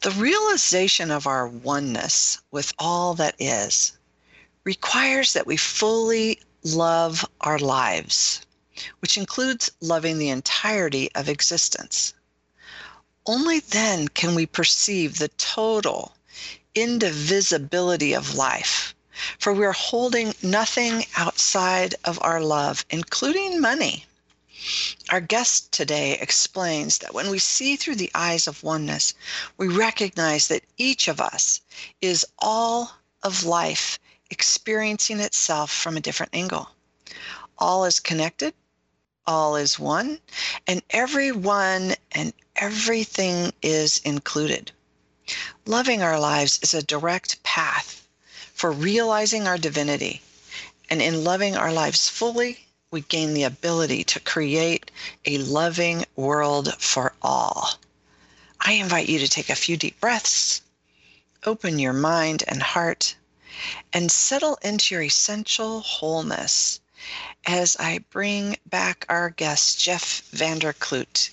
The realization of our oneness with all that is requires that we fully love our lives, which includes loving the entirety of existence. Only then can we perceive the total indivisibility of life, for we're holding nothing outside of our love, including money. Our guest today explains that when we see through the eyes of oneness, we recognize that each of us is all of life experiencing itself from a different angle. All is connected, all is one, and everyone and everything is included. Loving our lives is a direct path for realizing our divinity, and in loving our lives fully, we gain the ability to create a loving world for all. I invite you to take a few deep breaths, open your mind and heart, and settle into your essential wholeness as I bring back our guest, Jeff Vanderclute.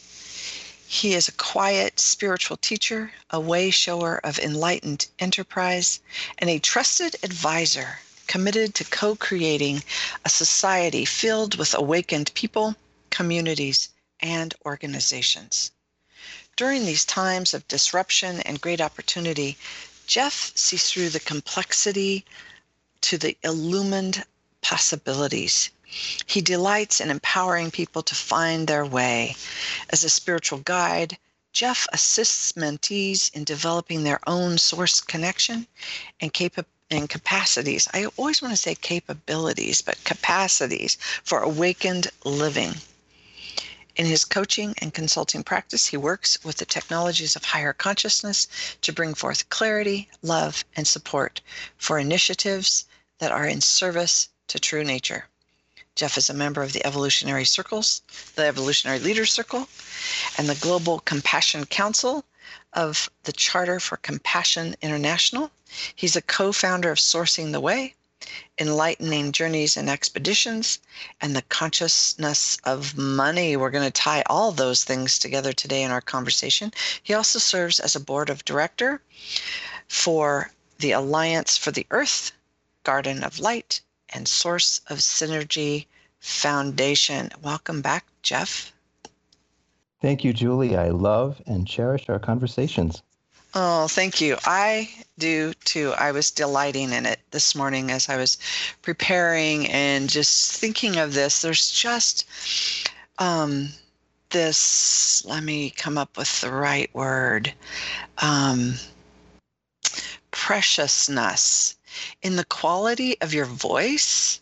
He is a quiet spiritual teacher, a way shower of enlightened enterprise, and a trusted advisor committed to co-creating a society filled with awakened people, communities, and organizations. During these times of disruption and great opportunity, Jeff sees through the complexity to the illumined possibilities. He delights in empowering people to find their way. As a spiritual guide, Jeff assists mentees in developing their own source connection and capacities. I always want to say capabilities, but capacities for awakened living. In his coaching and consulting practice, he works with the technologies of higher consciousness to bring forth clarity, love, and support for initiatives that are in service to true nature. Jeff is a member of the Evolutionary Leaders Circle, and the Global Compassion Council of the Charter for Compassion International. He's a co-founder of Sourcing the Way, Enlightening Journeys and Expeditions, and the Consciousness of Money. We're going to tie all those things together today in our conversation. He also serves as a board of director for the Alliance for the Earth, Garden of Light, and Source of Synergy Foundation. Welcome back, Jeff. Thank you, Julie. I love and cherish our conversations. Oh, thank you. I do too. I was delighting in it this morning as I was preparing and just thinking of this. There's just this, let me come up with the right word, preciousness in the quality of your voice,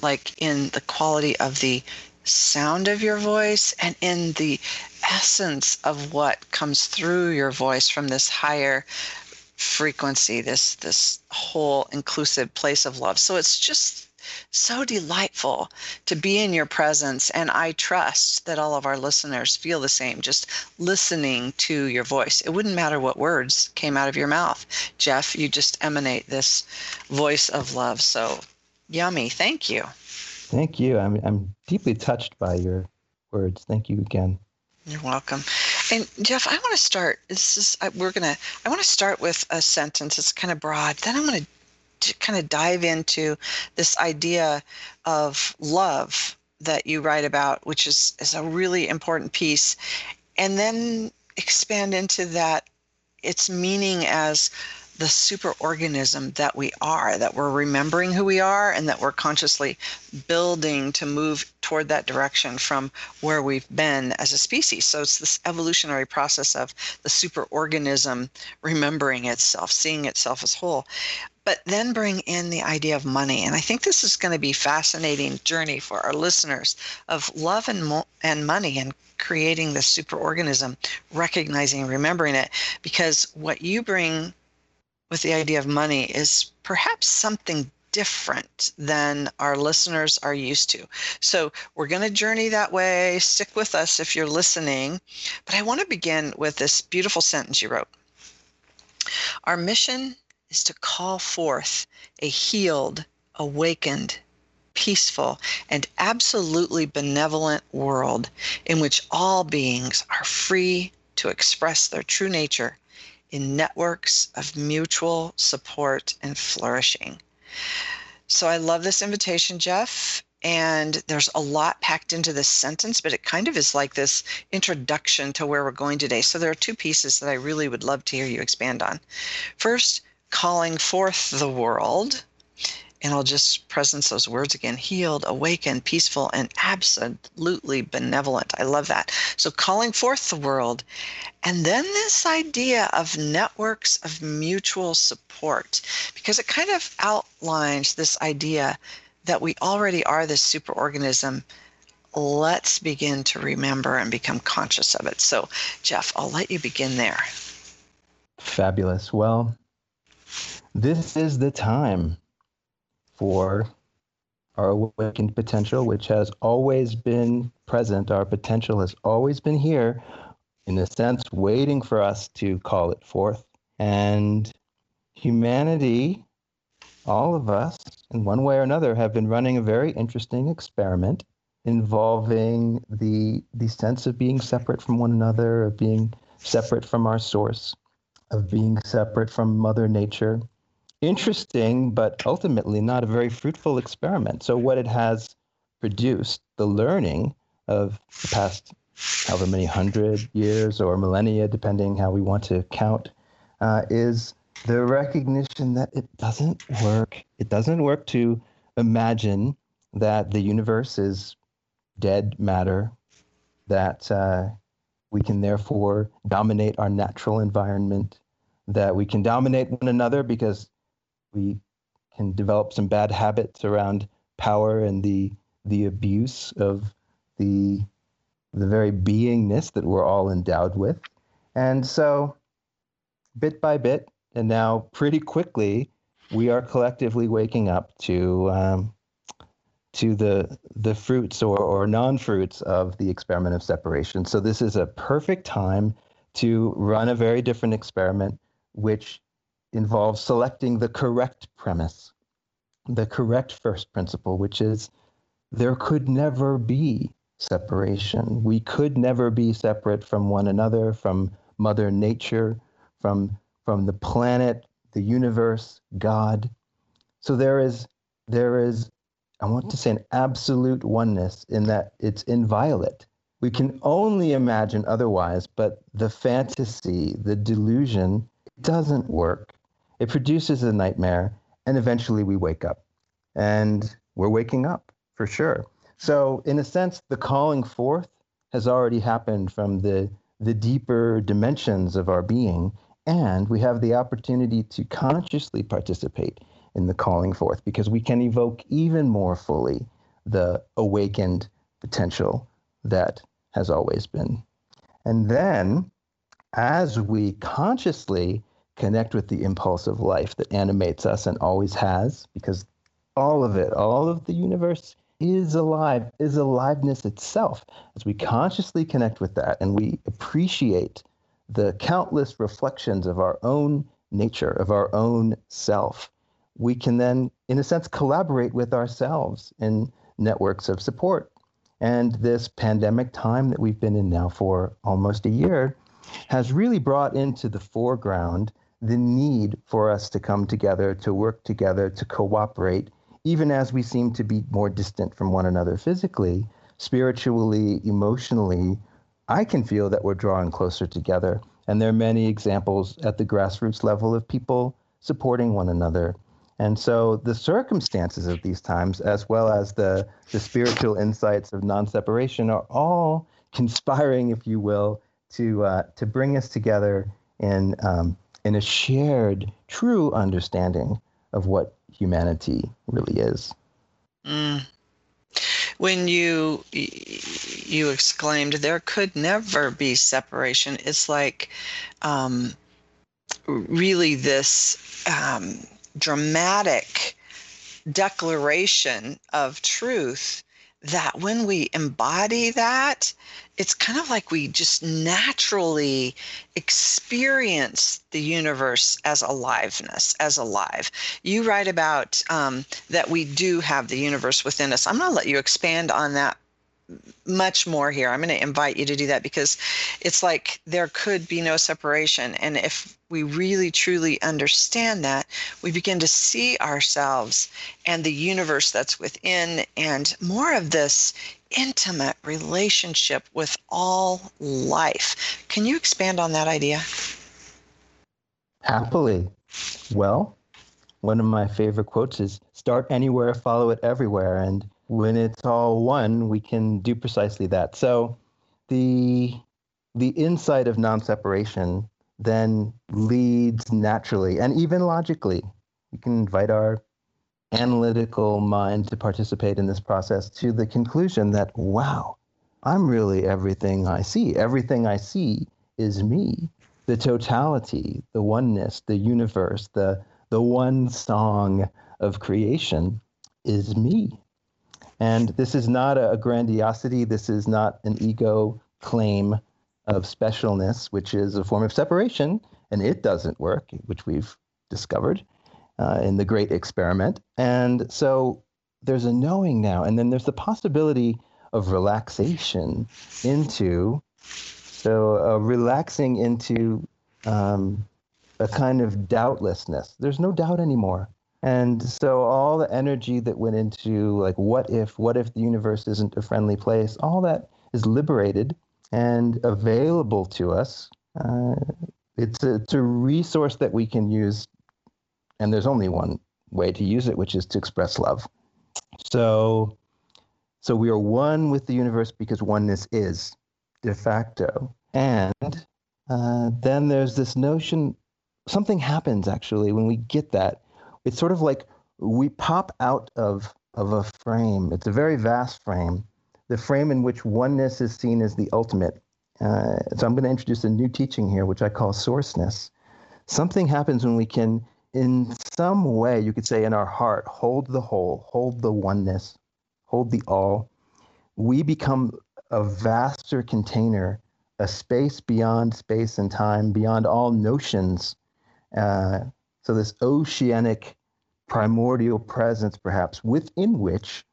like in the quality of the sound of your voice and in the essence of what comes through your voice from this higher frequency, this whole inclusive place of love. So it's just so delightful to be in your presence, and I trust that all of our listeners feel the same just listening to your voice. It wouldn't matter what words came out of your mouth, Jeff, you just emanate this voice of love. So yummy. Thank you. Thank you. I'm deeply touched by your words. Thank you again. You're welcome. And Jeff, I want to start. I want to start with a sentence. It's kind of broad. Then I'm going to kind of dive into this idea of love that you write about, which is a really important piece, and then expand into that its meaning as the superorganism that we are, that we're remembering who we are and that we're consciously building to move toward that direction from where we've been as a species. So it's this evolutionary process of the superorganism remembering itself, seeing itself as whole, but then bring in the idea of money. And I think this is going to be a fascinating journey for our listeners of love and money and creating the superorganism, recognizing, remembering it, because what you bring with the idea of money is perhaps something different than our listeners are used to. So we're going to journey that way. Stick with us if you're listening. But I want to begin with this beautiful sentence you wrote. Our mission is to call forth a healed, awakened, peaceful, and absolutely benevolent world in which all beings are free to express their true nature in networks of mutual support and flourishing. So I love this invitation, Jeff, and there's a lot packed into this sentence, but it kind of is like this introduction to where we're going today. So there are two pieces that I really would love to hear you expand on. First, calling forth the world, and I'll just presence those words again, healed, awakened, peaceful, and absolutely benevolent. I love that. So calling forth the world, and then this idea of networks of mutual support, because it kind of outlines this idea that we already are this superorganism. Let's begin to remember and become conscious of it. So, Jeff, I'll let you begin there. Fabulous. Well, this is the time for our awakened potential, which has always been present. Our potential has always been here, in a sense, waiting for us to call it forth. And humanity, all of us, in one way or another, have been running a very interesting experiment involving the sense of being separate from one another, of being separate from our source, of being separate from Mother Nature. Interesting, but ultimately not a very fruitful experiment. So what it has produced, the learning of the past however many hundred years or millennia, depending how we want to count, is the recognition that it doesn't work. It doesn't work to imagine that the universe is dead matter, that we can therefore dominate our natural environment, that we can dominate one another because we can develop some bad habits around power and the abuse of the very beingness that we're all endowed with. And so bit by bit, and now pretty quickly, we are collectively waking up to the fruits or non-fruits of the experiment of separation. So this is a perfect time to run a very different experiment, which involves selecting the correct premise, the correct first principle, which is there could never be separation. We could never be separate from one another, from Mother Nature, from the planet, the universe, God. So there is, I want to say, an absolute oneness in that it's inviolate. We can only imagine otherwise, but the fantasy, the delusion doesn't work. It produces a nightmare, and eventually we wake up. And we're waking up, for sure. So in a sense, the calling forth has already happened from the deeper dimensions of our being, and we have the opportunity to consciously participate in the calling forth, because we can evoke even more fully the awakened potential that has always been. And then, as we consciously connect with the impulse of life that animates us and always has, because all of it, all of the universe is alive, is aliveness itself. As we consciously connect with that and we appreciate the countless reflections of our own nature, of our own self, we can then, in a sense, collaborate with ourselves in networks of support. And this pandemic time that we've been in now for almost a year has really brought into the foreground the need for us to come together, to work together, to cooperate, even as we seem to be more distant from one another physically, spiritually, emotionally. I can feel that we're drawing closer together. And there are many examples at the grassroots level of people supporting one another. And so the circumstances of these times, as well as the spiritual insights of non-separation, are all conspiring, if you will, to bring us together in a shared, true understanding of what humanity really is. Mm. When you exclaimed, there could never be separation, it's like really this dramatic declaration of truth that when we embody that, it's kind of like we just naturally experience the universe as aliveness, as alive. You write about that we do have the universe within us. I'm going to let you expand on that much more here. I'm going to invite you to do that, because it's like there could be no separation. And if we really truly understand that, we begin to see ourselves and the universe that's within, and more of this intimate relationship with all life. Can you expand on that idea? Happily. Well, one of my favorite quotes is, start anywhere, follow it everywhere. And when it's all one, we can do precisely that. So the insight of non-separation then leads naturally and even logically. We can invite our analytical mind to participate in this process to the conclusion that, wow, I'm really everything I see. Everything I see is me. The totality, the oneness, the universe, the one song of creation is me. And this is not a grandiosity. This is not an ego claim of specialness, which is a form of separation, and it doesn't work, which we've discovered in the great experiment. And so there's a knowing now, and then there's the possibility of relaxation into, relaxing into a kind of doubtlessness. There's no doubt anymore. And so all the energy that went into, like, what if the universe isn't a friendly place, all that is liberated and available to us. It's a resource that we can use, and there's only one way to use it, which is to express love. So we are one with the universe because oneness is de facto. And then there's this notion, something happens actually when we get that. It's sort of like we pop out of a frame. It's a very vast frame, the frame in which oneness is seen as the ultimate. So I'm going to introduce a new teaching here, which I call sourceness. Something happens when we can, in some way, you could say in our heart, hold the whole, hold the oneness, hold the all. We become a vaster container, a space beyond space and time, beyond all notions. So this oceanic primordial presence, perhaps, within which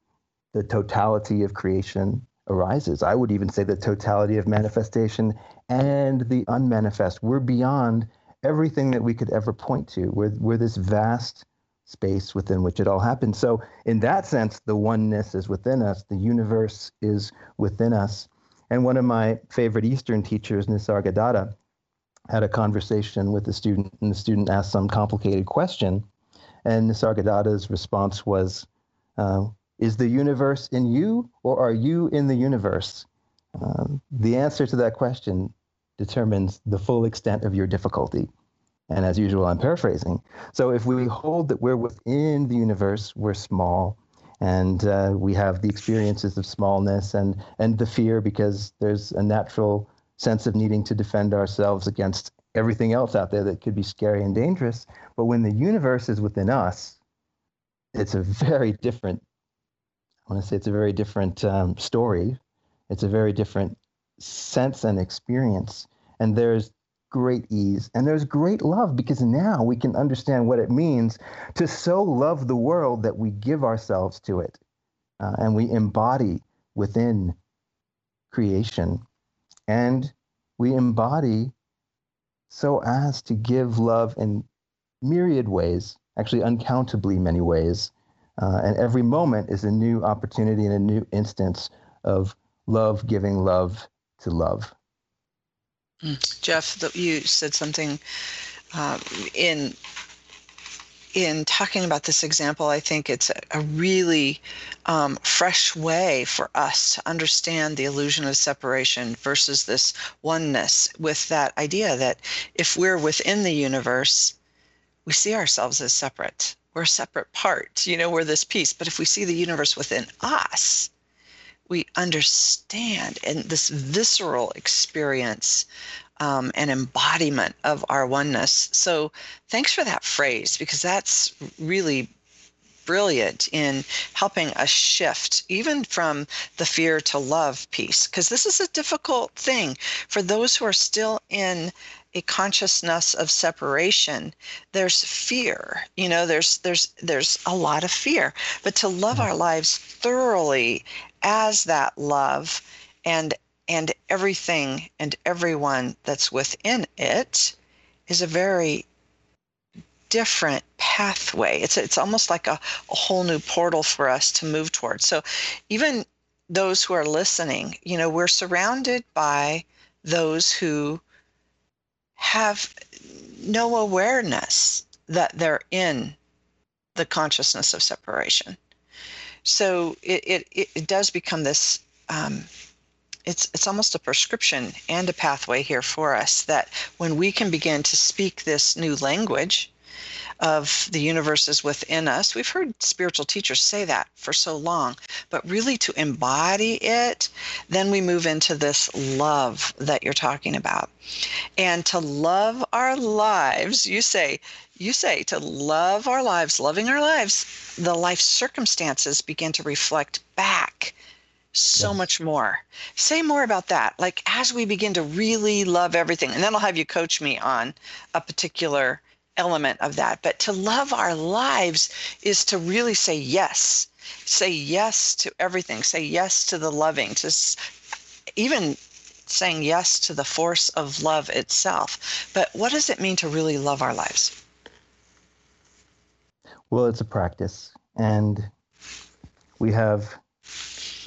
the totality of creation arises. I would even say the totality of manifestation and the unmanifest. We're beyond everything that we could ever point to. We're this vast space within which it all happens. So in that sense, the oneness is within us. The universe is within us. And one of my favorite Eastern teachers, Nisargadatta, had a conversation with a student, and the student asked some complicated question. And Nisargadatta's response was, is the universe in you, or are you in the universe? The answer to that question determines the full extent of your difficulty. And as usual, I'm paraphrasing. So if we hold that we're within the universe, we're small, and we have the experiences of smallness and the fear, because there's a natural sense of needing to defend ourselves against everything else out there that could be scary and dangerous. But when the universe is within us, it's a very different, story. It's a very different sense and experience. And there's great ease and there's great love, because now we can understand what it means to so love the world that we give ourselves to it. And we embody within creation. And we embody so as to give love in myriad ways, actually uncountably many ways. And every moment is a new opportunity and a new instance of love, giving love to love. Jeff, you said something in talking about this example. I think it's a really fresh way for us to understand the illusion of separation versus this oneness, with that idea that if we're within the universe, we see ourselves as separate. We're a separate part, we're this piece. But if we see the universe within us, we understand, and this visceral experience an embodiment of our oneness. So thanks for that phrase, because that's really brilliant in helping us shift even from the fear to love piece, because this is a difficult thing for those who are still in a consciousness of separation. There's fear, you know, there's a lot of fear, but to love our lives thoroughly as that love and everything and everyone that's within it is a very different pathway. It's almost like a whole new portal for us to move towards. So even those who are listening, you know, we're surrounded by those who have no awareness that they're in the consciousness of separation. So it does become this, it's almost a prescription and a pathway here for us, that when we can begin to speak this new language of the universe is within us. We've heard spiritual teachers say that for so long, but really to embody it, then we move into this love that you're talking about. And to love our lives, you say to love our lives, loving our lives, the life circumstances begin to reflect back so much more. Say more about that. Like, as we begin to really love everything, and then I'll have you coach me on a particular element of that. But to love our lives is to really say yes to everything, say yes to the loving, even saying yes to the force of love itself. But what does it mean to really love our lives? Well, it's a practice, and we have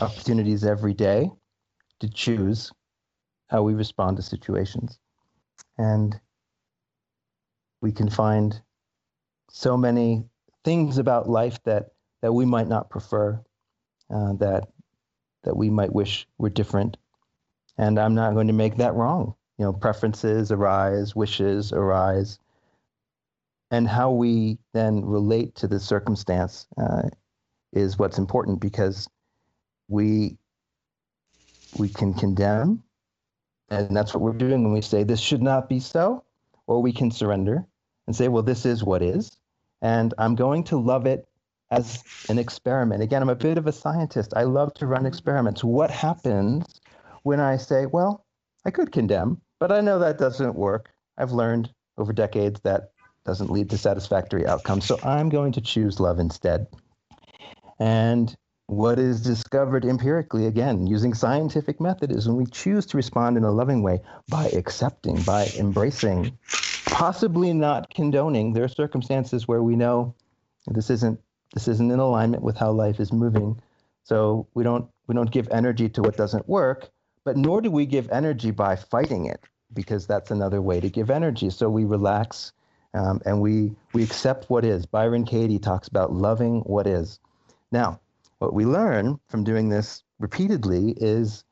opportunities every day to choose how we respond to situations. And we can find so many things about life that we might not prefer, that we might wish were different. And I'm not going to make that wrong. You know, preferences arise, wishes arise. And how we then relate to the circumstance is what's important, because we can condemn, and that's what we're doing when we say this should not be so, or we can surrender and say, well, this is what is, and I'm going to love it as an experiment. Again, I'm a bit of a scientist. I love to run experiments. What happens when I say, well, I could condemn, but I know that doesn't work. I've learned over decades that doesn't lead to satisfactory outcomes. So I'm going to choose love instead. And what is discovered empirically, again, using scientific method, is when we choose to respond in a loving way by accepting, by embracing, possibly not condoning. There are circumstances where we know this isn't in alignment with how life is moving, so we don't give energy to what doesn't work, but nor do we give energy by fighting it, because that's another way to give energy. So we relax, and we accept what is. Byron Katie talks about loving what is. Now, what we learn from doing this repeatedly is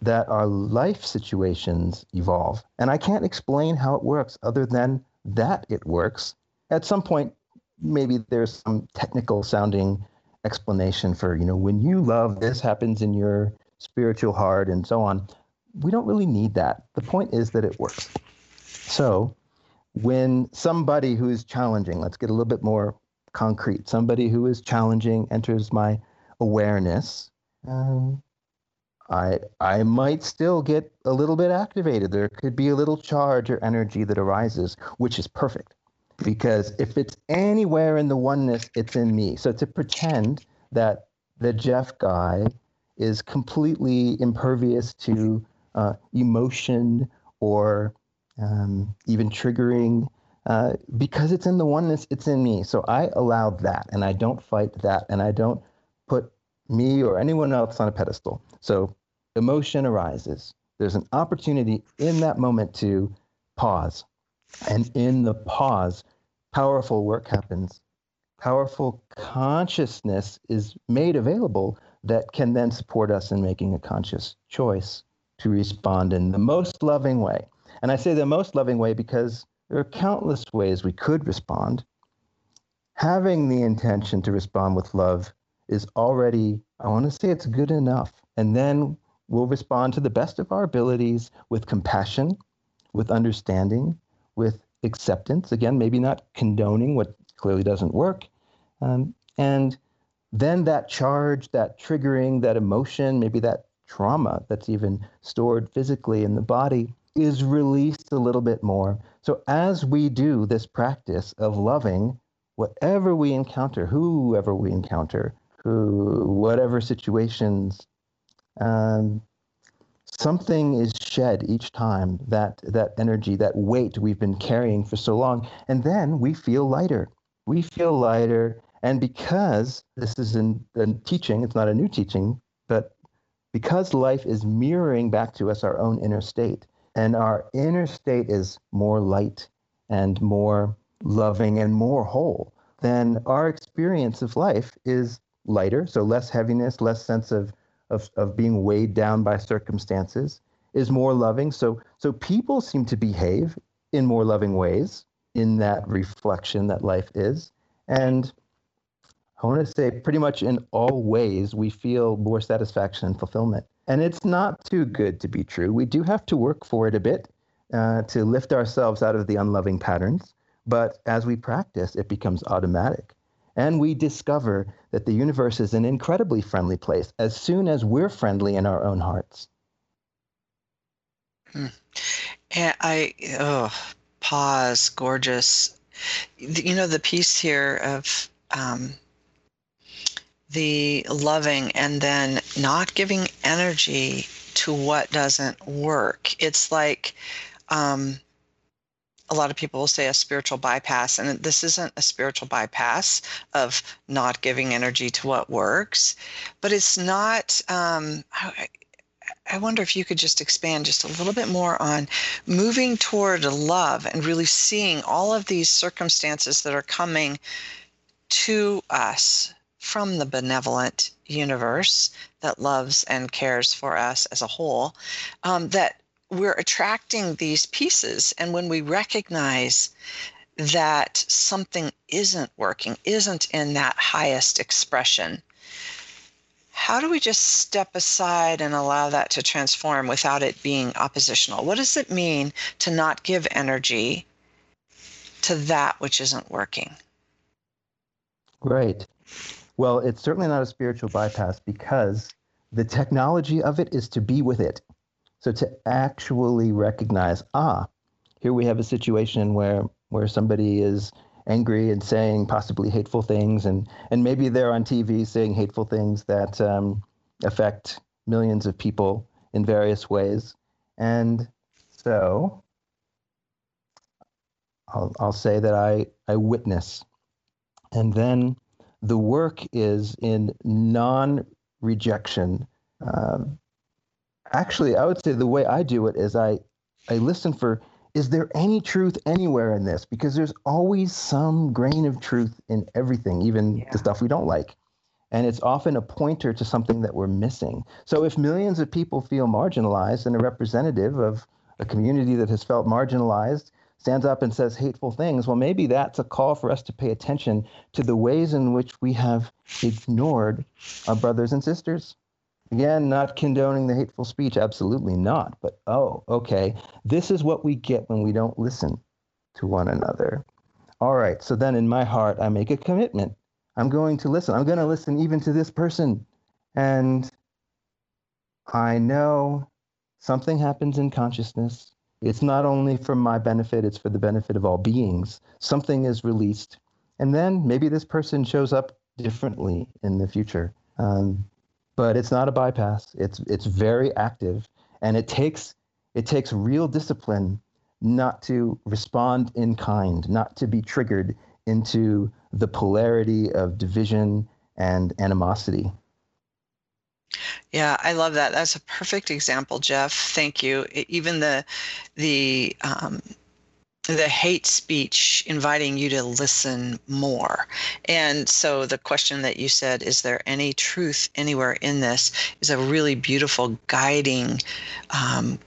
that our life situations evolve. And I can't explain how it works other than that it works. At some point, maybe there's some technical sounding explanation for, you know, when you love, this happens in your spiritual heart and so on. We don't really need that. The point is that it works. So when somebody who is challenging, let's get a little bit more concrete, somebody who is challenging enters my awareness, I might still get a little bit activated. There could be a little charge or energy that arises, which is perfect, because if it's anywhere in the oneness, it's in me. So to pretend that the Jeff guy is completely impervious to emotion or even triggering, because it's in the oneness, it's in me. So I allow that, and I don't fight that, and I don't put me or anyone else on a pedestal. So emotion arises. There's an opportunity in that moment to pause. And in the pause, powerful work happens. Powerful consciousness is made available that can then support us in making a conscious choice to respond in the most loving way. And I say the most loving way because there are countless ways we could respond. Having the intention to respond with love is already, I want to say, it's good enough. And then we'll respond to the best of our abilities with compassion, with understanding, with acceptance, again, maybe not condoning what clearly doesn't work. And then that charge, that triggering, that emotion, maybe that trauma that's even stored physically in the body is released a little bit more. So as we do this practice of loving whatever we encounter, whoever we encounter, whatever situations, something is shed each time, that energy, that weight we've been carrying for so long. And then we feel lighter. We feel lighter. And because this is in the teaching, it's not a new teaching, but because life is mirroring back to us our own inner state, and our inner state is more light and more loving and more whole, then our experience of life is lighter, so less heaviness, less sense of being weighed down by circumstances, is more loving. So people seem to behave in more loving ways in that reflection that life is. And I want to say pretty much in all ways, we feel more satisfaction and fulfillment. And it's not too good to be true. We do have to work for it a bit to lift ourselves out of the unloving patterns. But as we practice, it becomes automatic. And we discover that the universe is an incredibly friendly place as soon as we're friendly in our own hearts. And pause, gorgeous. You know, the piece here of... the loving and then not giving energy to what doesn't work. It's like a lot of people will say a spiritual bypass, and this isn't a spiritual bypass of not giving energy to what works, but it's not, I wonder if you could just expand just a little bit more on moving toward love and really seeing all of these circumstances that are coming to us from the benevolent universe that loves and cares for us as a whole, that we're attracting these pieces. And when we recognize that something isn't working, isn't in that highest expression, how do we just step aside and allow that to transform without it being oppositional? What does it mean to not give energy to that which isn't working? Right. Well, it's certainly not a spiritual bypass because the technology of it is to be with it. So to actually recognize, here we have a situation where somebody is angry and saying possibly hateful things, and maybe they're on TV saying hateful things that affect millions of people in various ways. And so I'll say that I witness. And then the work is in non-rejection. Actually, I would say the way I do it is I listen for, is there any truth anywhere in this? Because there's always some grain of truth in everything, even the stuff we don't like. And it's often a pointer to something that we're missing. So if millions of people feel marginalized and a representative of a community that has felt marginalized stands up and says hateful things, well, maybe that's a call for us to pay attention to the ways in which we have ignored our brothers and sisters. Again, not condoning the hateful speech, absolutely not. But, okay, this is what we get when we don't listen to one another. All right, so then in my heart, I make a commitment. I'm going to listen. I'm going to listen even to this person. And I know something happens in consciousness. It's not only for my benefit, it's for the benefit of all beings. Something is released. And then maybe this person shows up differently in the future. But it's not a bypass. It's very active. And it takes real discipline not to respond in kind, not to be triggered into the polarity of division and animosity. Yeah, I love that. That's a perfect example, Jeff. Thank you. Even the hate speech, inviting you to listen more. And so the question that you said, is there any truth anywhere in this, is a really beautiful guiding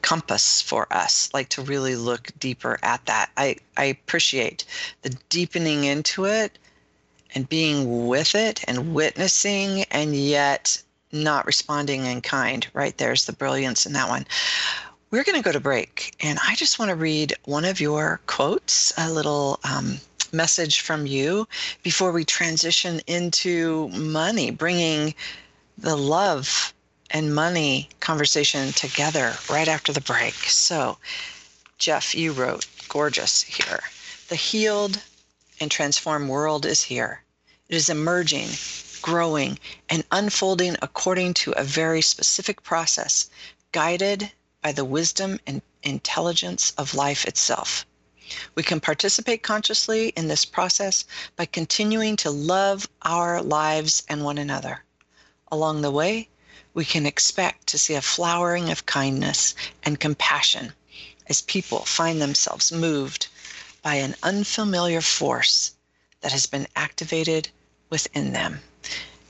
compass for us, like to really look deeper at that. I appreciate the deepening into it and being with it and witnessing, and yet not responding in kind. Right, there's the brilliance in that one. We're going to go to break, and I just want to read one of your quotes, a little message from you before we transition into money, bringing the love and money conversation together right after the break. So, Jeff, you wrote gorgeous here. The healed and transformed world is here. It is emerging, growing, and unfolding according to a very specific process, guided by the wisdom and intelligence of life itself. We can participate consciously in this process by continuing to love our lives and one another. Along the way, we can expect to see a flowering of kindness and compassion as people find themselves moved by an unfamiliar force that has been activated within them.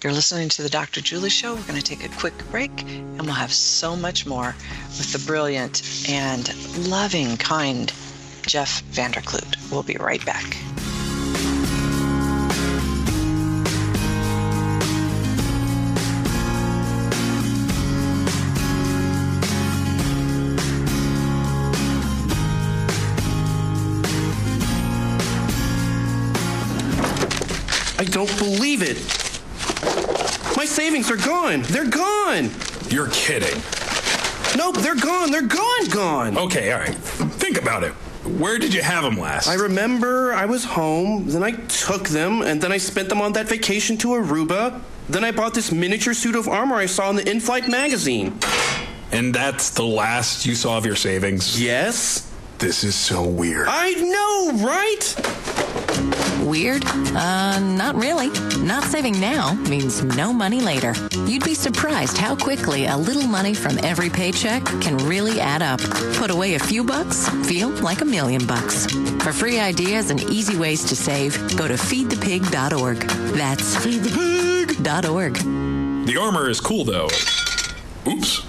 You're listening to The Dr. Julie Show. We're going to take a quick break, and we'll have so much more with the brilliant and loving, kind Jeff Vanderclute. We'll be right back. I don't believe it. My savings are gone. They're gone. You're kidding. Nope, they're gone. They're gone, gone. Okay, all right. Think about it. Where did you have them last? I remember I was home, then I took them, and then I spent them on that vacation to Aruba. Then I bought this miniature suit of armor I saw in the in-flight magazine. And that's the last you saw of your savings? Yes. This is so weird. I know, right? Weird? Not really. Not saving now means no money later. You'd be surprised how quickly a little money from every paycheck can really add up. Put away a few bucks, feel like $1,000,000. For free ideas and easy ways to save, go to feedthepig.org. That's feedthepig.org. The armor is cool, though. Oops.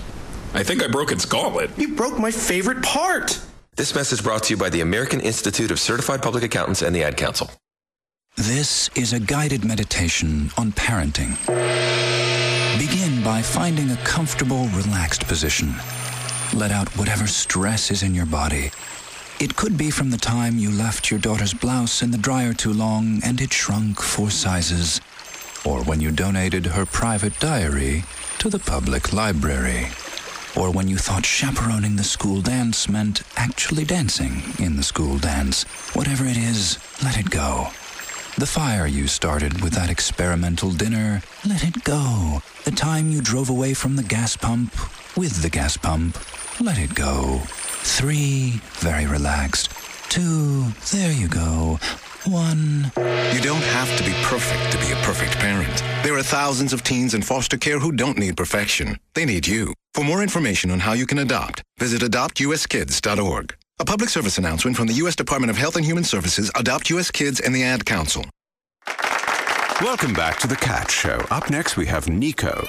I think I broke its gauntlet. You broke my favorite part. This message brought to you by the American Institute of Certified Public Accountants and the Ad Council. This is a guided meditation on parenting. Begin by finding a comfortable, relaxed position. Let out whatever stress is in your body. It could be from the time you left your daughter's blouse in the dryer too long and it shrunk 4 sizes, or when you donated her private diary to the public library, or when you thought chaperoning the school dance meant actually dancing in the school dance. Whatever it is, let it go. The fire you started with that experimental dinner, let it go. The time you drove away from the gas pump with the gas pump, let it go. 3, very relaxed. 2, there you go. 1. You don't have to be perfect to be a perfect parent. There are thousands of teens in foster care who don't need perfection. They need you. For more information on how you can adopt, visit adoptuskids.org. A public service announcement from the U.S. Department of Health and Human Services, Adopt U.S. Kids, and the Ad Council. Welcome back to The Cat Show. Up next, we have Nico.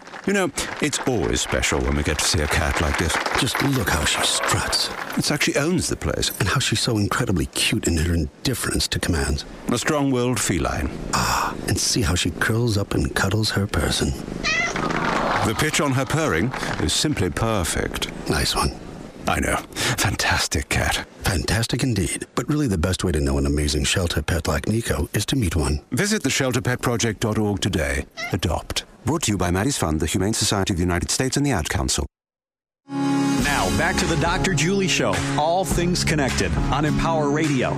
You know, it's always special when we get to see a cat like this. Just look how she struts. It's like she owns the place. And how she's so incredibly cute in her indifference to commands. A strong-willed feline. Ah, and see how she curls up and cuddles her person. The pitch on her purring is simply perfect. Nice one. I know. Fantastic cat. Fantastic indeed. But really the best way to know an amazing shelter pet like Nico is to meet one. Visit theshelterpetproject.org today. Adopt. Brought to you by Maddie's Fund, the Humane Society of the United States, and the Ad Council. Now, back to the Dr. Julie Show. All things connected on Empower Radio.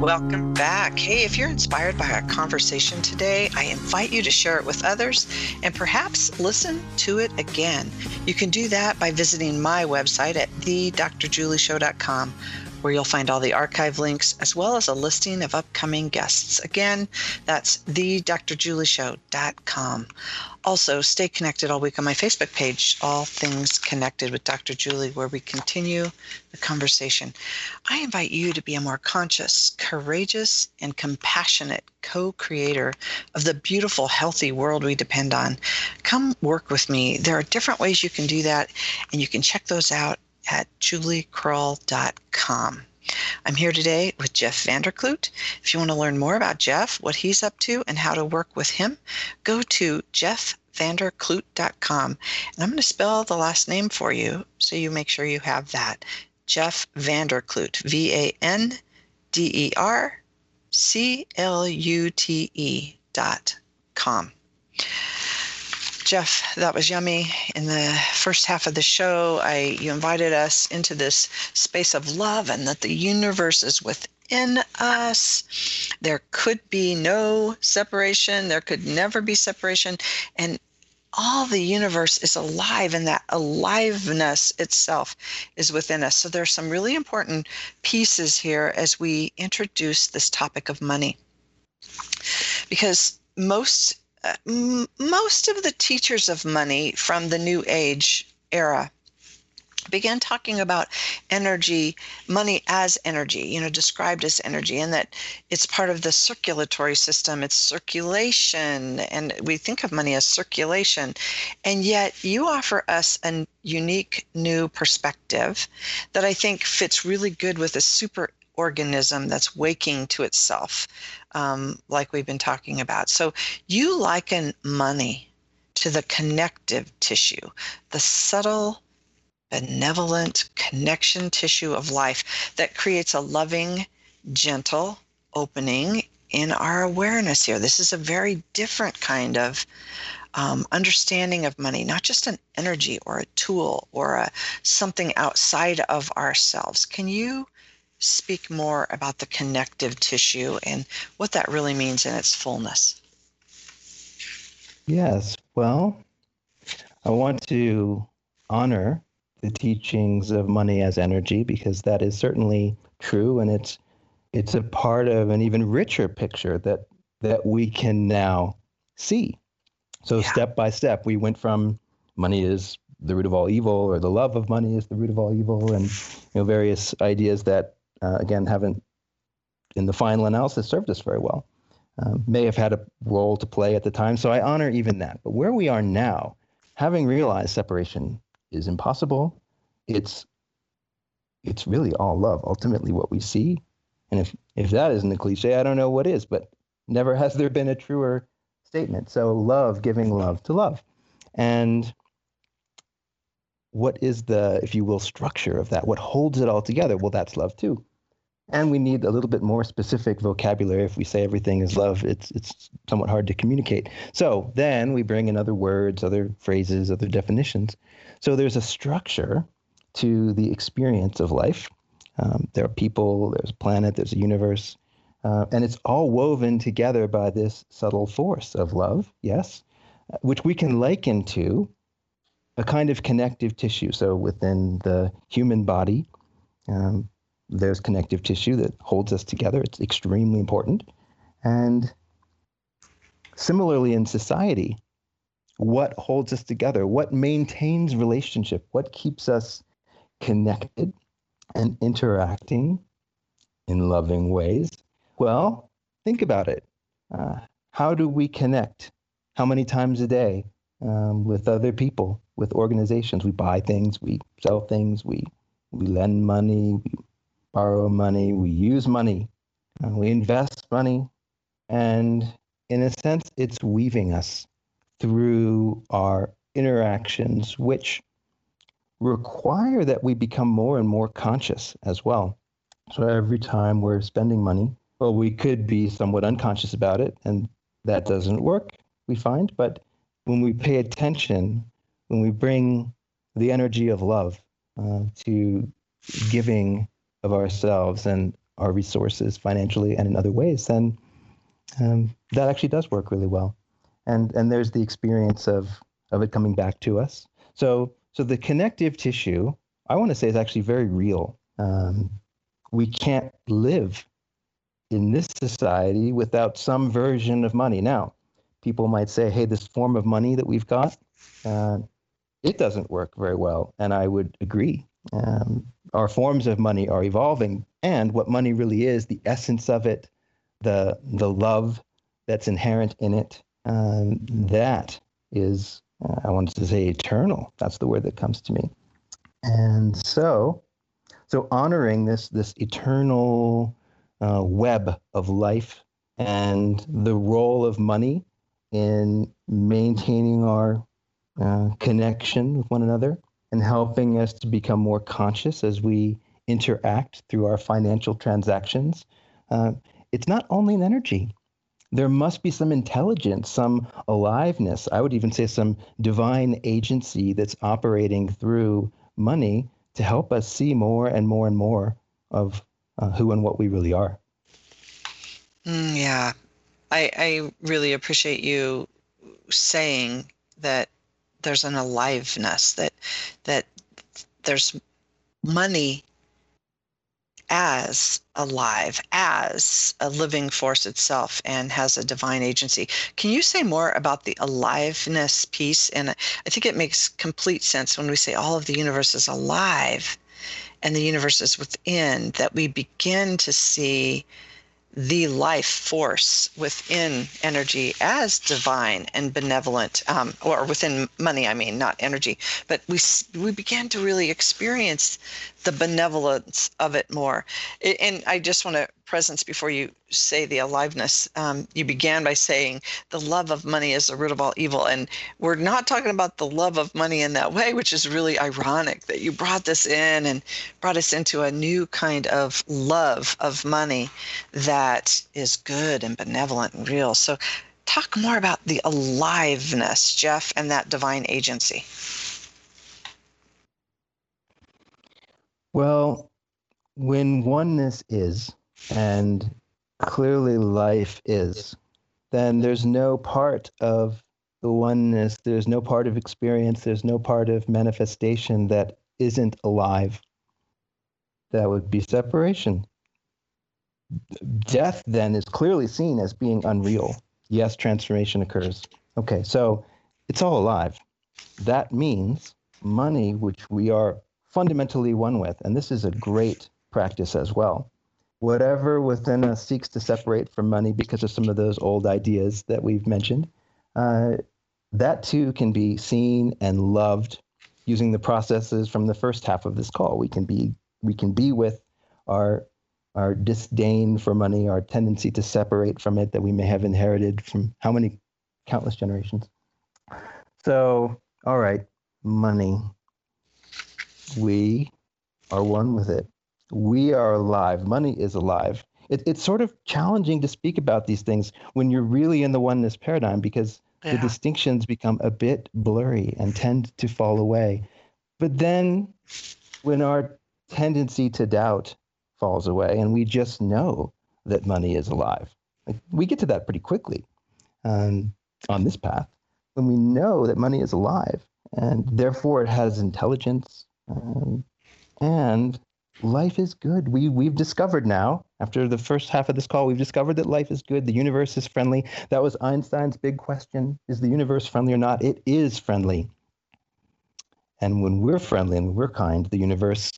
Welcome back. Hey, if you're inspired by our conversation today, I invite you to share it with others and perhaps listen to it again. You can do that by visiting my website at thedrjulieshow.com. where you'll find all the archive links as well as a listing of upcoming guests. Again, that's thedrjulieshow.com. Also, stay connected all week on my Facebook page, All Things Connected with Dr. Julie, where we continue the conversation. I invite you to be a more conscious, courageous, and compassionate co-creator of the beautiful, healthy world we depend on. Come work with me. There are different ways you can do that, and you can check those out at juliekroll.com. I'm here today with Jeff Vanderclute. If you want to learn more about Jeff, what he's up to, and how to work with him, go to jeffvanderclute.com. And I'm going to spell the last name for you so you make sure you have that. Jeff Vanderclute, VANDERCLUTE.com. Jeff, that was yummy. In the first half of the show, you invited us into this space of love and that the universe is within us. There could be no separation. There could never be separation. And all the universe is alive, and that aliveness itself is within us. So there are some really important pieces here as we introduce this topic of money. Because most of the teachers of money from the New Age era began talking about energy, money as energy, described as energy, and that it's part of the circulatory system, it's circulation, and we think of money as circulation. And yet you offer us a unique new perspective that I think fits really good with a super organism that's waking to itself, like we've been talking about. So you liken money to the connective tissue, the subtle, benevolent connection tissue of life that creates a loving, gentle opening in our awareness here. This is a very different kind of understanding of money, not just an energy or a tool or something outside of ourselves. Can you speak more about the connective tissue and what that really means in its fullness? Yes. Well, I want to honor the teachings of money as energy, because that is certainly true, and it's a part of an even richer picture that we can now see. So Step by step, we went from money is the root of all evil, or the love of money is the root of all evil, and various ideas that again, haven't, in the final analysis, served us very well, may have had a role to play at the time. So I honor even that. But where we are now, having realized separation is impossible, it's really all love, ultimately, what we see. And if that isn't a cliche, I don't know what is, but never has there been a truer statement. So love, giving love to love. And what is the, if you will, structure of that? What holds it all together? Well, that's love too. And we need a little bit more specific vocabulary. If we say everything is love, it's somewhat hard to communicate. So then we bring in other words, other phrases, other definitions. So there's a structure to the experience of life. There are people, there's a planet, there's a universe, and it's all woven together by this subtle force of love, yes, which we can liken to a kind of connective tissue. So within the human body, there's connective tissue that holds us together. It's extremely important. And similarly in society, what holds us together? What maintains relationship? What keeps us connected and interacting in loving ways? Well, think about it. How do we connect? How many times a day with other people, with organizations? We buy things, we sell things, we lend money, we borrow money, we use money, we invest money. And in a sense, it's weaving us through our interactions, which require that we become more and more conscious as well. So every time we're spending money, well, we could be somewhat unconscious about it, and that doesn't work, we find. But when we pay attention, when we bring the energy of love to giving of ourselves and our resources financially and in other ways, then that actually does work really well. And there's the experience of it coming back to us. So the connective tissue, I want to say, is actually very real. we can't live in this society without some version of money. Now, people might say, hey, this form of money that we've got, it doesn't work very well. And I would agree. Our forms of money are evolving. And what money really is, the essence of it, the love that's inherent in it, that is, I wanted to say eternal. That's the word that comes to me. And so honoring this eternal web of life and the role of money in maintaining our connection with one another and helping us to become more conscious as we interact through our financial transactions. It's not only an energy. There must be some intelligence, some aliveness. I would even say some divine agency that's operating through money to help us see more and more and more of who and what we really are. Yeah, I really appreciate you saying that there's an aliveness, that there's money as alive, as a living force itself, and has a divine agency. Can you say more about the aliveness piece? And I think it makes complete sense when we say all of the universe is alive and the universe is within, that we begin to see the life force within energy as divine and benevolent, or within money, I mean, not energy, but we began to really experience the benevolence of it more. And I just want to presence before you say the aliveness. You began by saying the love of money is the root of all evil, and we're not talking about the love of money in that way, which is really ironic that you brought this in and brought us into a new kind of love of money that is good and benevolent and real. So talk more about the aliveness, Jeff, and that divine agency. Well, when oneness is, and clearly life is, then there's no part of the oneness, there's no part of experience, there's no part of manifestation that isn't alive. That would be separation. Death then is clearly seen as being unreal. Yes, transformation occurs. Okay, so it's all alive. That means money, which we are fundamentally one with, and this is a great practice as well. Whatever within us seeks to separate from money because of some of those old ideas that we've mentioned, that too can be seen and loved using the processes from the first half of this call. We can be with our disdain for money, our tendency to separate from it that we may have inherited from how many countless generations. So, all right, money. We are one with it. We are alive. Money is alive. It's sort of challenging to speak about these things when you're really in the oneness paradigm, because the distinctions become a bit blurry and tend to fall away. But then when our tendency to doubt falls away and we just know that money is alive, like, we get to that pretty quickly on this path. When we know that money is alive and therefore it has intelligence, and life is good. We've discovered now, after the first half of this call, we've discovered that life is good. The universe is friendly. That was Einstein's big question. Is the universe friendly or not? It is friendly. And when we're friendly and when we're kind, the universe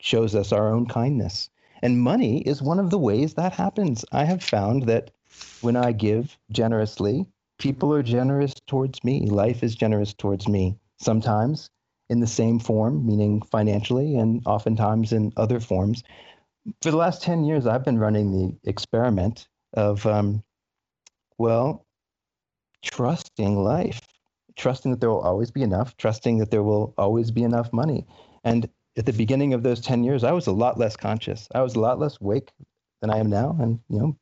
shows us our own kindness. And money is one of the ways that happens. I have found that when I give generously, people are generous towards me. Life is generous towards me. Sometimes in the same form, meaning financially, and oftentimes in other forms. For the last 10 years, I've been running the experiment of, trusting life, trusting that there will always be enough, trusting that there will always be enough money. And at the beginning of those 10 years, I was a lot less conscious. I was a lot less awake than I am now. And,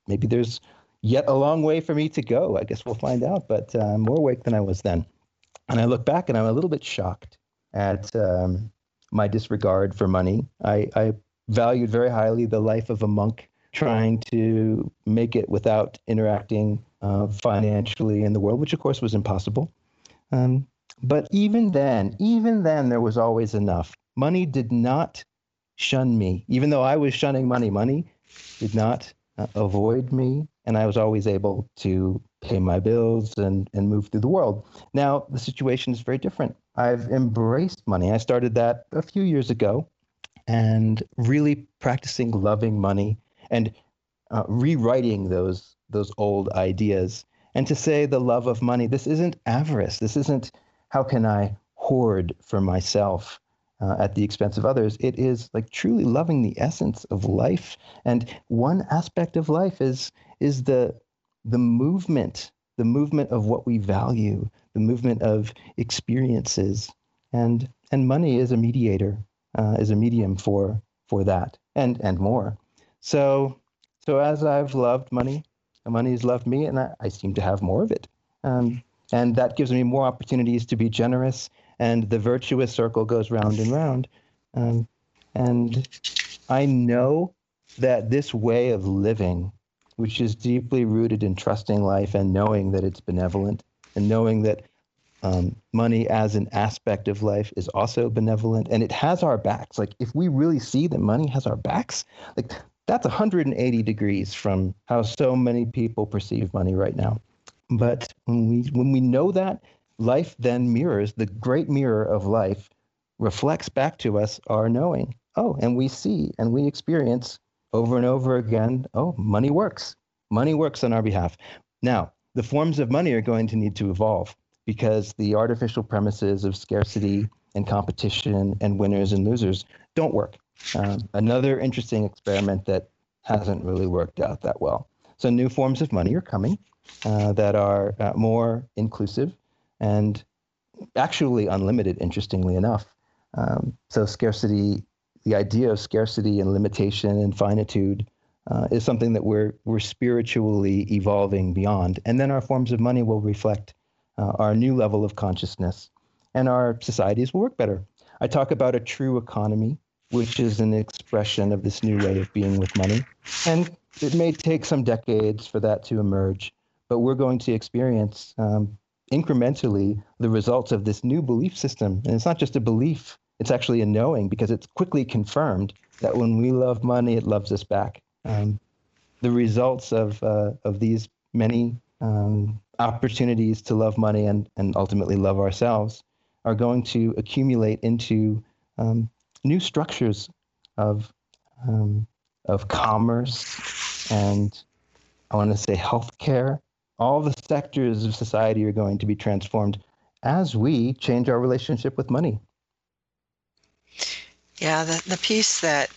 maybe there's yet a long way for me to go. I guess we'll find out, but I'm more awake than I was then. And I look back and I'm a little bit shocked at my disregard for money. I valued very highly the life of a monk trying to make it without interacting financially in the world, which of course was impossible. But even then, there was always enough. Money did not shun me. Even though I was shunning money, money did not avoid me, and I was always able to pay my bills and move through the world. Now, the situation is very different. I've embraced money. I started that a few years ago, and really practicing loving money and rewriting those old ideas. And to say the love of money, this isn't avarice. This isn't how can I hoard for myself at the expense of others. It is like truly loving the essence of life. And one aspect of life is the movement of what we value, the movement of experiences. And money is a mediator, is a medium for that and more. So as I've loved money, money has loved me, and I seem to have more of it. And that gives me more opportunities to be generous, and the virtuous circle goes round and round. And I know that this way of living, which is deeply rooted in trusting life and knowing that it's benevolent, and knowing that money as an aspect of life is also benevolent, and it has our backs. Like, if we really see that money has our backs, like, that's 180 degrees from how so many people perceive money right now. But when we know that, life then mirrors, the great mirror of life reflects back to us our knowing. Oh, and we see and we experience over and over again, oh, money works. Money works on our behalf. Now, the forms of money are going to need to evolve, because the artificial premises of scarcity and competition and winners and losers don't work. Another interesting experiment that hasn't really worked out that well. So new forms of money are coming that are more inclusive and actually unlimited, interestingly enough. So scarcity, the idea of scarcity and limitation and finitude is something that we're spiritually evolving beyond. And then our forms of money will reflect our new level of consciousness, and our societies will work better. I talk about a true economy, which is an expression of this new way of being with money. And it may take some decades for that to emerge, but we're going to experience incrementally the results of this new belief system. And it's not just a belief, it's actually a knowing, because it's quickly confirmed that when we love money, it loves us back. The results of these many opportunities to love money and ultimately love ourselves are going to accumulate into new structures of commerce, and I want to say healthcare. All the sectors of society are going to be transformed as we change our relationship with money. Yeah, the piece that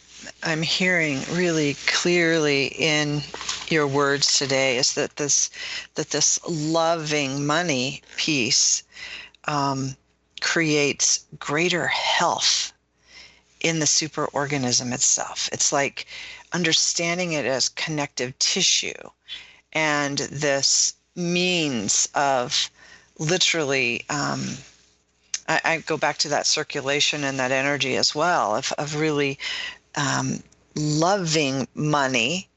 I'm hearing really clearly in your words today is that this loving money piece creates greater health in the superorganism itself. It's like understanding it as connective tissue, and this means of literally, I go back to that circulation and that energy as well, of really loving money.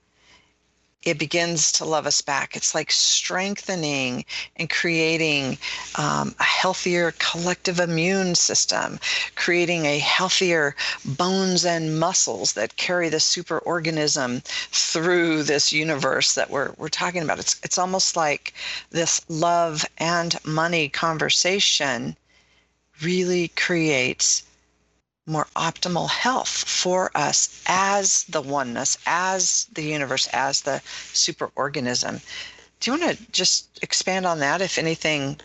It begins to love us back. It's like strengthening and creating a healthier collective immune system, creating a healthier bones and muscles that carry the superorganism through this universe that we're talking about. It's almost like this love and money conversation really creates more optimal health for us as the oneness, as the universe, as the superorganism. Do you want to just expand on that, if anything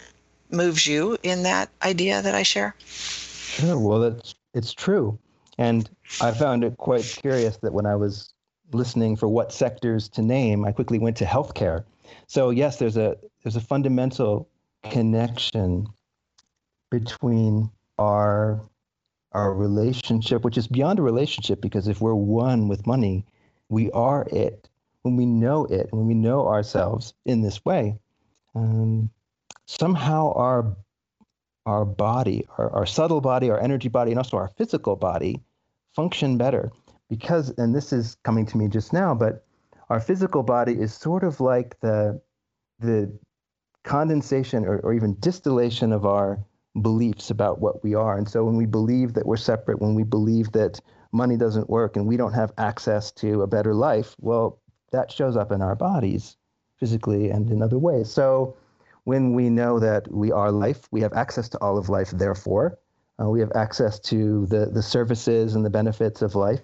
moves you in that idea that I share? Sure. Well, it's true. And I found it quite curious that when I was listening for what sectors to name, I quickly went to healthcare. So yes, there's a fundamental connection between our relationship, which is beyond a relationship, because if we're one with money, we are it. When we know it, when we know ourselves in this way, somehow our body, our subtle body, our energy body, and also our physical body function better. Because, and this is coming to me just now, but our physical body is sort of like the condensation or even distillation of our beliefs about what we are. And so when we believe that we're separate, when we believe that money doesn't work and we don't have access to a better life, well, that shows up in our bodies physically and in other ways. So when we know that we are life, we have access to all of life, therefore, we have access to the services and the benefits of life,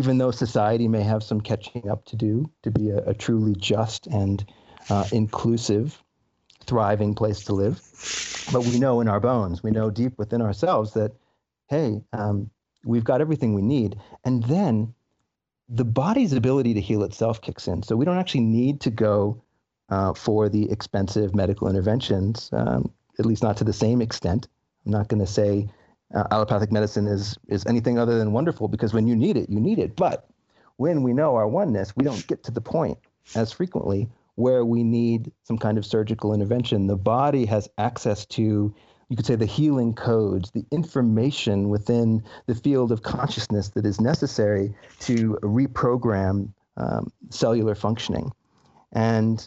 even though society may have some catching up to do to be a truly just and inclusive, thriving place to live. But we know in our bones, we know deep within ourselves that, hey, we've got everything we need. And then the body's ability to heal itself kicks in. So we don't actually need to go for the expensive medical interventions, at least not to the same extent. I'm not going to say allopathic medicine is anything other than wonderful, because when you need it, you need it. But when we know our oneness, we don't get to the point as frequently where we need some kind of surgical intervention. The body has access to, you could say, the healing codes, the information within the field of consciousness that is necessary to reprogram cellular functioning. And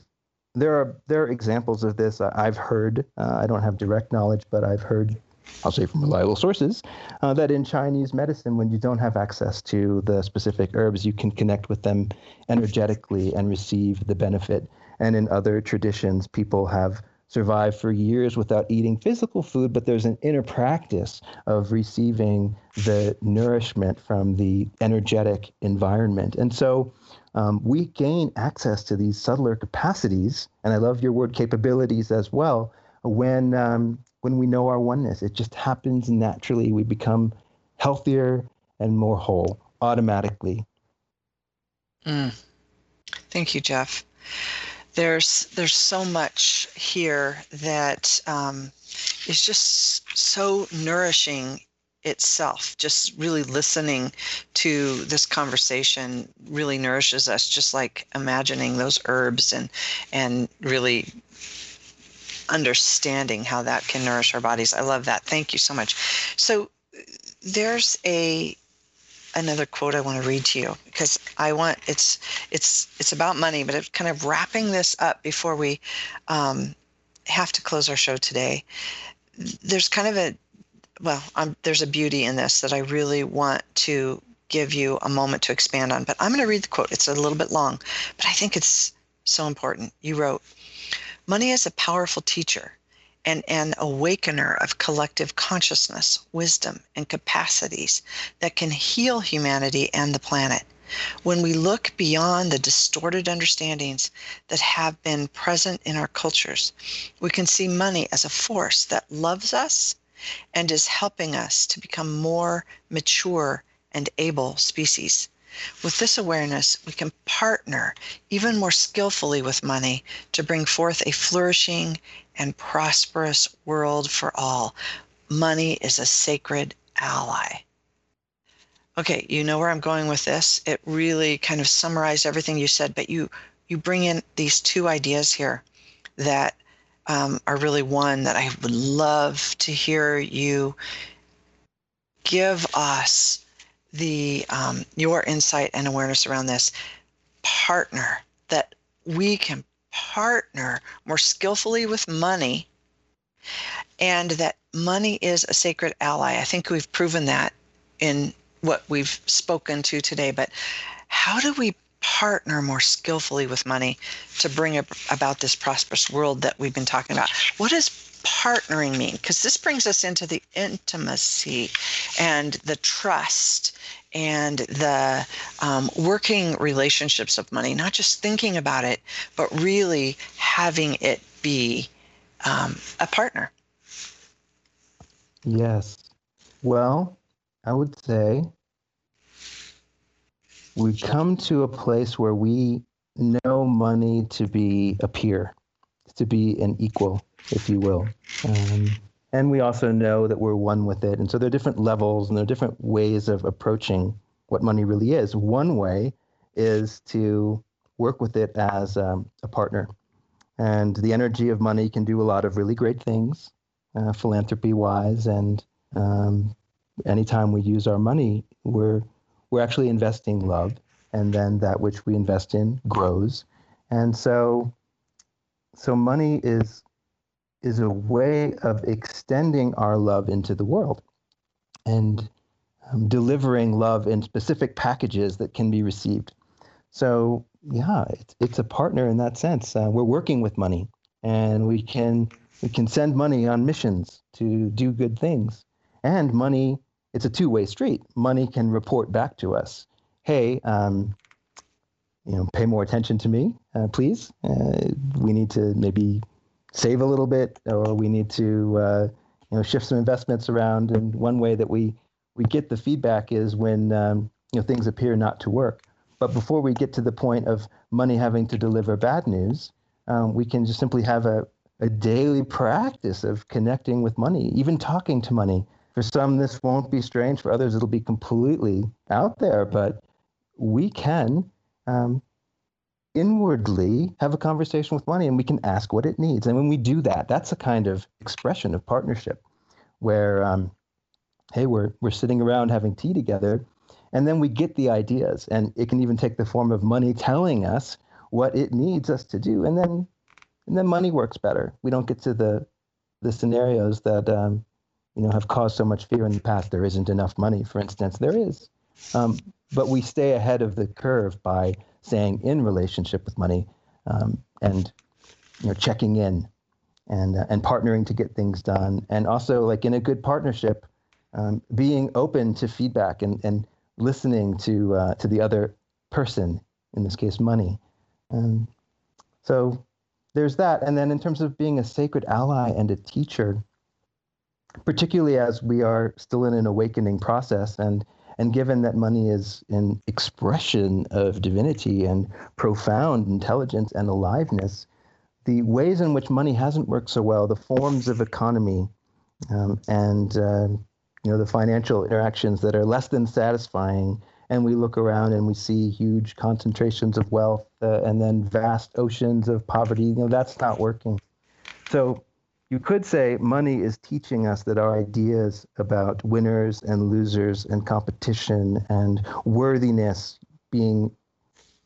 there are examples of this. I've heard, I don't have direct knowledge, but I've heard, I'll say from reliable sources, that in Chinese medicine, when you don't have access to the specific herbs, you can connect with them energetically and receive the benefit. And in other traditions, people have survived for years without eating physical food, but there's an inner practice of receiving the nourishment from the energetic environment. And so we gain access to these subtler capacities, and I love your word capabilities as well, when we know our oneness. It just happens naturally. We become healthier and more whole automatically. Thank you, Jeff. There's so much here that is just so nourishing itself. Just really listening to this conversation really nourishes us, just like imagining those herbs and really understanding how that can nourish our bodies. I love that. Thank you so much. So there's another quote I want to read to you, because I want, it's about money, but it's kind of wrapping this up before we have to close our show today. There's kind of there's a beauty in this that I really want to give you a moment to expand on, but I'm going to read the quote. It's a little bit long, but I think it's so important. You wrote, "Money is a powerful teacher and an awakener of collective consciousness, wisdom, and capacities that can heal humanity and the planet. When we look beyond the distorted understandings that have been present in our cultures, we can see money as a force that loves us and is helping us to become more mature and able species. With this awareness, we can partner even more skillfully with money to bring forth a flourishing and prosperous world for all. Money is a sacred ally." Okay, you know where I'm going with this. It really kind of summarized everything you said, but you bring in these two ideas here that are really one that I would love to hear you give us the your insight and awareness around this. Partner, that we can partner more skillfully with money, and that money is a sacred ally. I think we've proven that in what we've spoken to today, but how do we partner more skillfully with money to bring about this prosperous world that we've been talking about? What is partnering mean? Because this brings us into the intimacy and the trust and the working relationships of money, not just thinking about it, but really having it be a partner. Yes. Well, I would say we come to a place where we know money to be a peer, to be an equal, if you will. And we also know that we're one with it. And so there are different levels and there are different ways of approaching what money really is. One way is to work with it as a partner. And the energy of money can do a lot of really great things, philanthropy-wise. And anytime we use our money, we're actually investing love. And then that which we invest in grows. And so money is a way of extending our love into the world. And delivering love in specific packages that can be received. So yeah, it's a partner in that sense. We're working with money, and we can send money on missions to do good things. And money, it's a two-way street. Money can report back to us, hey, pay more attention to me, please. We need to maybe save a little bit, or we need to shift some investments around. And one way that we get the feedback is when things appear not to work. But before we get to the point of money having to deliver bad news, we can just simply have a daily practice of connecting with money, even talking to money. For some, this won't be strange. For others, it'll be completely out there. But we can inwardly have a conversation with money, and we can ask what it needs. And when we do that, that's a kind of expression of partnership where, hey, we're sitting around having tea together, and then we get the ideas. And it can even take the form of money telling us what it needs us to do. And then money works better. We don't get to the scenarios that have caused so much fear in the past. There isn't enough money, for instance. There is. But we stay ahead of the curve by saying in relationship with money, and checking in and partnering to get things done. And also, like in a good partnership, being open to feedback and listening to the other person, in this case, money. So there's that. And then in terms of being a sacred ally and a teacher, particularly as we are still in an awakening process, and given that money is an expression of divinity and profound intelligence and aliveness, the ways in which money hasn't worked so well, the forms of economy, and the financial interactions that are less than satisfying, and we look around and we see huge concentrations of wealth, and then vast oceans of poverty, that's not working. So you could say money is teaching us that our ideas about winners and losers and competition and worthiness being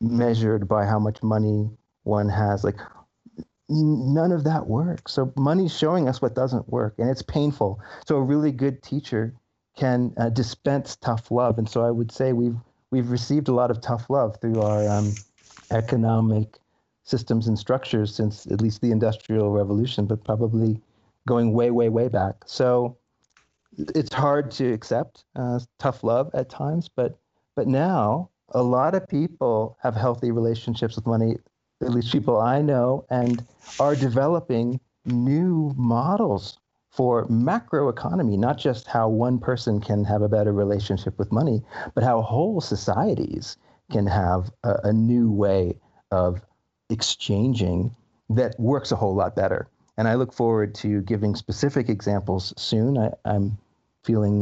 measured by how much money one has, like none of that works. So money's showing us what doesn't work, and it's painful. So a really good teacher can dispense tough love. And so I would say we've received a lot of tough love through our economic systems and structures since at least the Industrial Revolution, but probably going way, way, way back. So it's hard to accept tough love at times, but now a lot of people have healthy relationships with money, at least people I know, and are developing new models for macroeconomy, not just how one person can have a better relationship with money, but how whole societies can have a new way of exchanging that works a whole lot better. And I look forward to giving specific examples soon. I'm feeling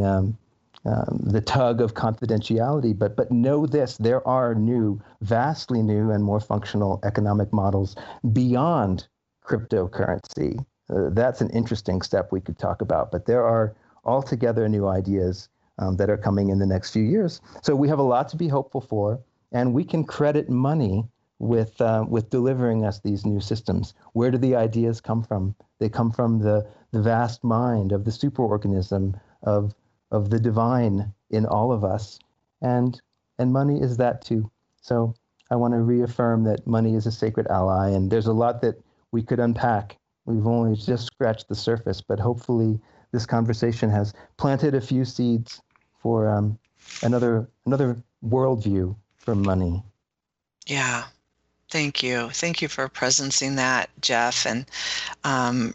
the tug of confidentiality, but know this, there are new, vastly new and more functional economic models beyond cryptocurrency. That's an interesting step we could talk about, but there are altogether new ideas that are coming in the next few years. So we have a lot to be hopeful for, and we can credit money with delivering us these new systems. Where do the ideas come from? They come from the vast mind of the superorganism of the divine in all of us, and money is that too. So I want to reaffirm that money is a sacred ally, and there's a lot that we could unpack. We've only just scratched the surface, but hopefully this conversation has planted a few seeds for another worldview for money. Yeah. Thank you. Thank you for presencing that, Jeff, and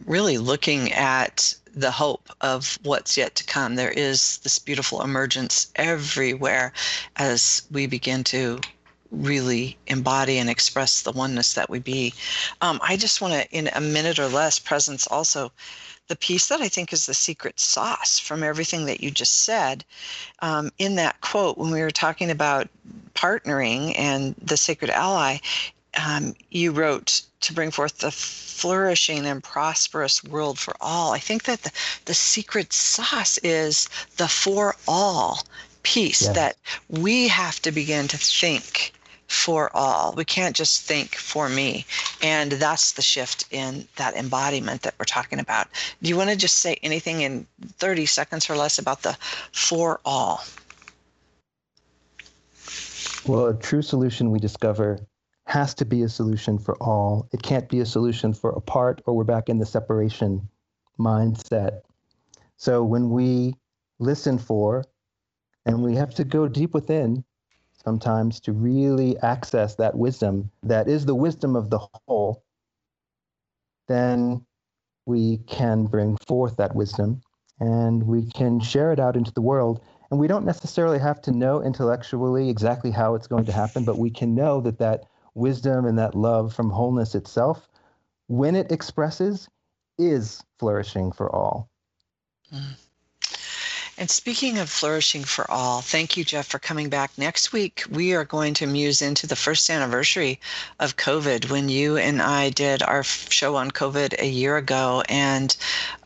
really looking at the hope of what's yet to come. There is this beautiful emergence everywhere as we begin to really embody and express the oneness that we be. I just want to, in a minute or less, presence also the piece that I think is the secret sauce from everything that you just said, in that quote when we were talking about partnering and the sacred ally. You wrote to bring forth the flourishing and prosperous world for all. I think that the secret sauce is the for all piece. Yes. That we have to begin to think for all. We can't just think for me. And that's the shift in that embodiment that we're talking about. Do you want to just say anything in 30 seconds or less about the for all? Well, a true solution, we discover, has to be a solution for all. It can't be a solution for a part, or we're back in the separation mindset. So when we listen for, and we have to go deep within sometimes to really access that wisdom that is the wisdom of the whole, then we can bring forth that wisdom and we can share it out into the world. And we don't necessarily have to know intellectually exactly how it's going to happen, but we can know that that wisdom and that love from wholeness itself, when it expresses, is flourishing for all. Mm. And speaking of flourishing for all, thank you, Jeff, for coming back. Next week, we are going to muse into the first anniversary of COVID, when you and I did our show on COVID a year ago. And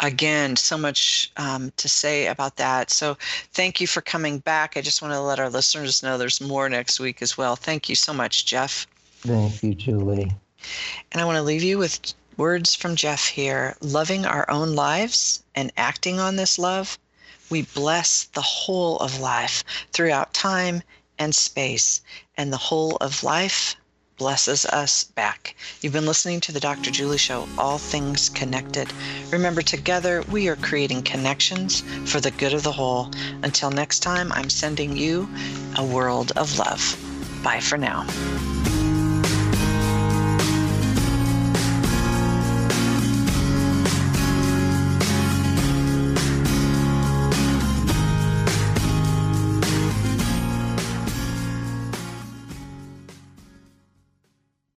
again, so much to say about that. So thank you for coming back. I just want to let our listeners know there's more next week as well. Thank you so much, Jeff. Thank you, Julie. And I want to leave you with words from Jeff here. Loving our own lives and acting on this love, we bless the whole of life throughout time and space, and the whole of life blesses us back. You've been listening to The Dr. Julie Show, All Things Connected. Remember, together we are creating connections for the good of the whole. Until next time, I'm sending you a world of love. Bye for now.